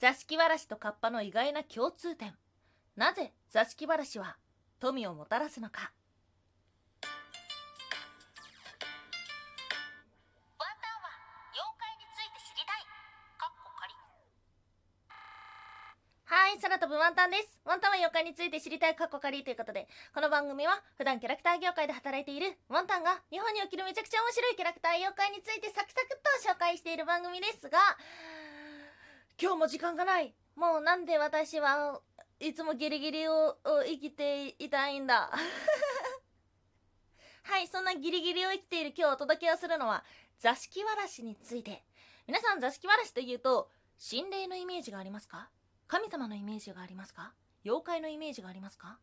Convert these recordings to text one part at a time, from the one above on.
座敷わらしとカッパの意外な共通点。なぜ座敷わらしは富をもたらすのか。ワンダンは妖怪について知りたい。かっこかり。はい、空飛ぶワンタンです。ワンタンは妖怪について知りたいかっこかりということで、この番組は普段キャラクター業界で働いているワンタンが日本におけるめちゃくちゃ面白いキャラクター妖怪についてサクサクっと紹介している番組ですが、今日も時間がない。もうなんで私はいつもギリギリを生きていたいんだはい、そんなギリギリを生きている今日お届けをするのは座敷わらしについて。皆さん、座敷わらしというと心霊のイメージがありますか？神様のイメージがありますか？妖怪のイメージがありますか？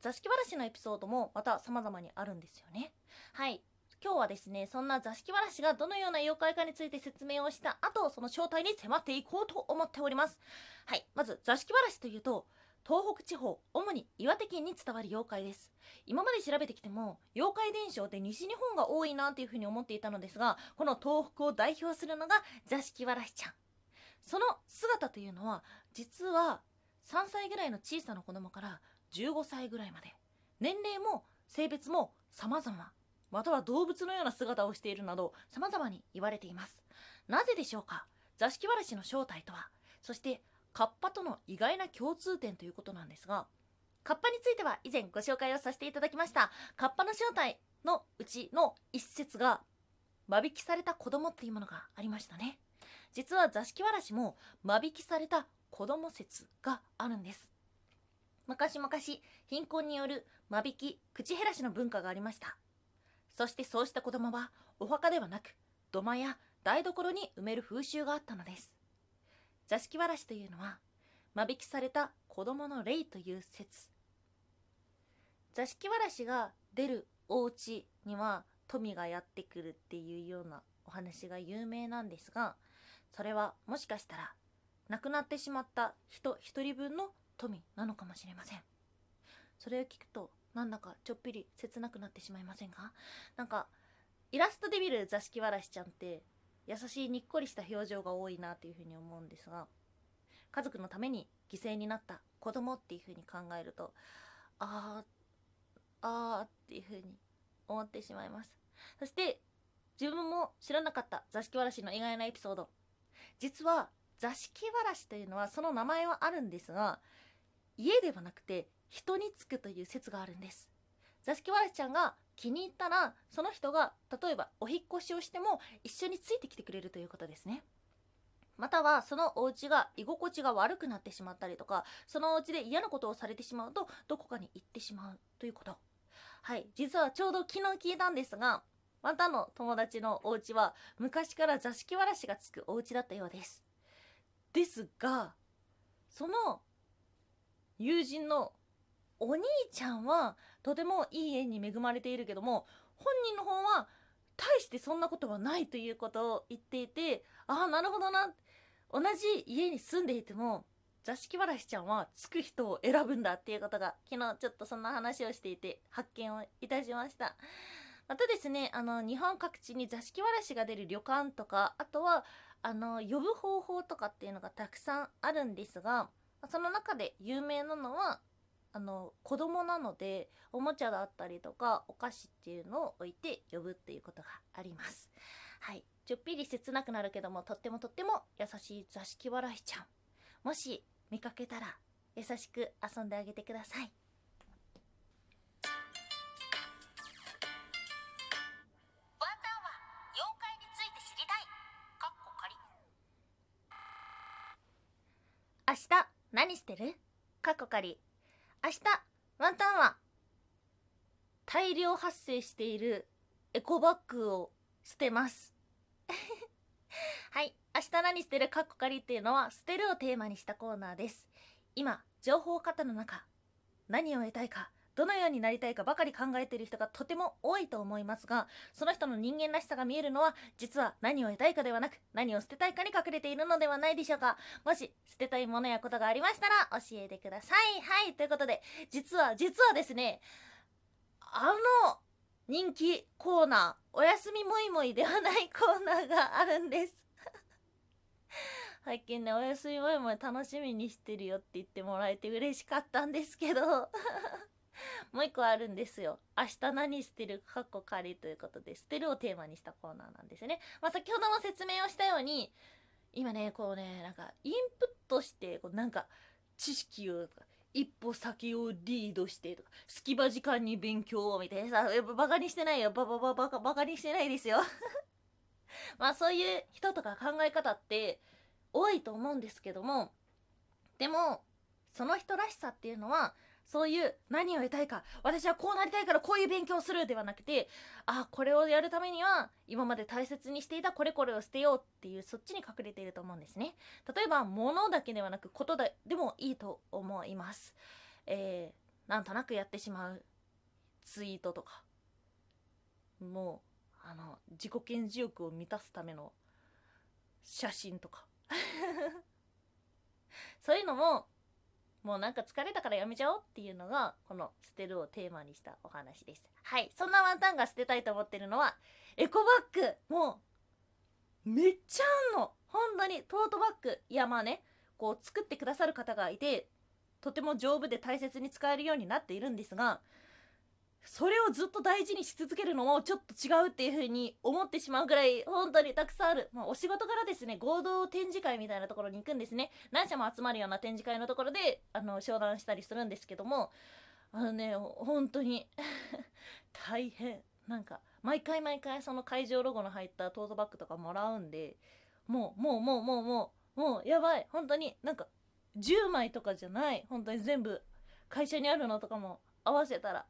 座敷わらしのエピソードもまた様々にあるんですよね。はい、今日はですね、そんな座敷わらしがどのような妖怪かについて説明をした後、その正体に迫っていこうと思っております。はい、まず座敷わらしというと東北地方、主に岩手県に伝わる妖怪です。今まで調べてきても妖怪伝承って西日本が多いなっていうふうに思っていたのですが、この東北を代表するのが座敷わらしちゃん。その姿というのは実は3歳ぐらいの小さな子供から15歳ぐらいまで、年齢も性別も様々、または動物のような姿をしているなど様々に言われています。なぜでしょうか。座敷わらしの正体とは、そしてカッパとの意外な共通点ということなんですが、カッパについては以前ご紹介をさせていただきました。カッパの正体のうちの一節が間引きされた子供っていうものがありましたね。実は座敷わらしも間引きされた子供説があるんです。昔々貧困による間引き、口減らしの文化がありました。そしてそうした子供はお墓ではなく土間や台所に埋める風習があったのです。座敷わらしというのは間引きされた子供の霊という説。座敷わらしが出るお家には富がやってくるっていうようなお話が有名なんですが、それはもしかしたら亡くなってしまった人一人分の富なのかもしれません。それを聞くとなんだかちょっぴり切なくなってしまいませんか？なんかイラストで見る座敷わらしちゃんって優しいにっこりした表情が多いなというふうに思うんですが、家族のために犠牲になった子供っていうふうに考えると、あーっていうふうに思ってしまいます。そして自分も知らなかった座敷わらしの意外なエピソード。実は座敷わらしというのはその名前はあるんですが、家ではなくて人につくという説があるんです。座敷わらしちゃんが気に入ったら、その人が例えばお引っ越しをしても一緒についてきてくれるということですね。またはそのお家が居心地が悪くなってしまったりとか、そのお家で嫌なことをされてしまうとどこかに行ってしまうということ。はい、実はちょうど昨日聞いたんですが、ワンタンの友達のお家は昔から座敷わらしがつくお家だったようです。ですが、その友人のお兄ちゃんはとてもいい縁に恵まれているけども、本人の方は大してそんなことはないということを言っていて、ああなるほどな、同じ家に住んでいても座敷わらしちゃんはつく人を選ぶんだっていうことが、昨日ちょっとそんな話をしていて発見をいたしました。またですね、日本各地に座敷わらしが出る旅館とか、あとは呼ぶ方法とかっていうのがたくさんあるんですが、その中で有名なのは子供なのでおもちゃだったりとかお菓子っていうのを置いて呼ぶっていうことがあります。はい、ちょっぴり切なくなるけども、とってもとっても優しい座敷わらしちゃん、もし見かけたら優しく遊んであげてください。ワンタンは妖怪について知りたいかっこかり。明日何してるかっこかり。明日ワンタンは大量発生しているエコバッグを捨てますはい、明日何捨てるかっこかりっていうのは捨てるをテーマにしたコーナーです。今情報過多の中、何を得たいか、どのようになりたいかばかり考えている人がとても多いと思いますが、その人の人間らしさが見えるのは実は何を得たいかではなく何を捨てたいかに隠れているのではないでしょうか。もし捨てたいものやことがありましたら教えてください。はい、ということで実はですね、人気コーナー、おやすみもいもいではないコーナーがあるんです最近ね、お休み前まで楽しみにしてるよって言ってもらえて嬉しかったんですけどもう一個あるんですよ。明日何捨てるかっこ仮ということで、捨てるをテーマにしたコーナーなんですね。まあ、先ほども説明をしたように、今ね、こうね、なんかインプットして、こうなんか知識をとか、一歩先をリードしてとか、隙間時間に勉強をみたいなさ、バカにしてないよ、バカにしてないですよ。まあそういう人とか考え方って多いと思うんですけども、でも、その人らしさっていうのは、そういう何を得たいか、私はこうなりたいからこういう勉強するではなくて、あ、これをやるためには今まで大切にしていたこれこれを捨てようっていう、そっちに隠れていると思うんですね。例えば物だけではなくことでもいいと思います。なんとなくやってしまうツイートとか、もう自己顕示欲を満たすための写真とかそういうのも、もうなんか疲れたからやめちゃおうっていうのが、この捨てるをテーマにしたお話です。はい。そんなワンタンが捨てたいと思ってるのは、エコバッグ。もう、めっちゃあんの。本当に、トートバッグ。いや、まあね、こう作ってくださる方がいて、とても丈夫で大切に使えるようになっているんですが、それをずっと大事にし続けるのもちょっと違うっていう風に思ってしまうぐらい本当にたくさんある。まあ、お仕事からですね、合同展示会みたいなところに行くんですね。何社も集まるような展示会のところで商談したりするんですけども、ね、本当に大変。なんか毎回その会場ロゴの入ったトートバッグとかもらうんで、もうやばい。本当になんか10枚とかじゃない、本当に全部会社にあるのとかも合わせたら、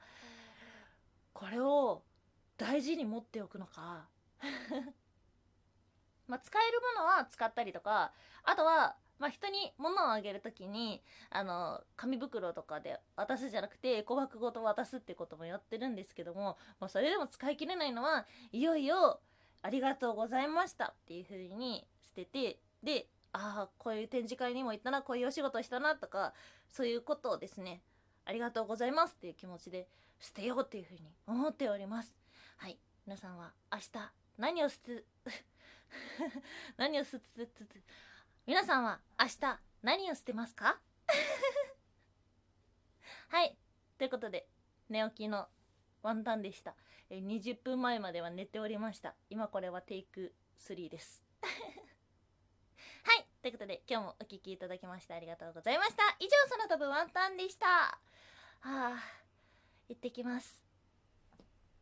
これを大事に持っておくのかまあ使えるものは使ったりとか、あとはまあ人に物をあげるときに紙袋とかで渡すじゃなくてエコバッグごと渡すってこともやってるんですけども、もうそれでも使い切れないのは、いよいよありがとうございましたっていう風に捨てて、で、ああこういう展示会にも行ったな、こういうお仕事したなとか、そういうことをですね、ありがとうございますっていう気持ちで捨てようっていうふうに思っております。はい、皆さんは明日何を捨て何を捨て皆さんは明日何を捨てますかはい、ということで寝起きのワンタンでした。20分前までは寝ておりました。今これはテイク3です。はい、ということで今日もお聞きいただきましてありがとうございました。以上、空飛ぶワンタンでした。はあ、行ってきます。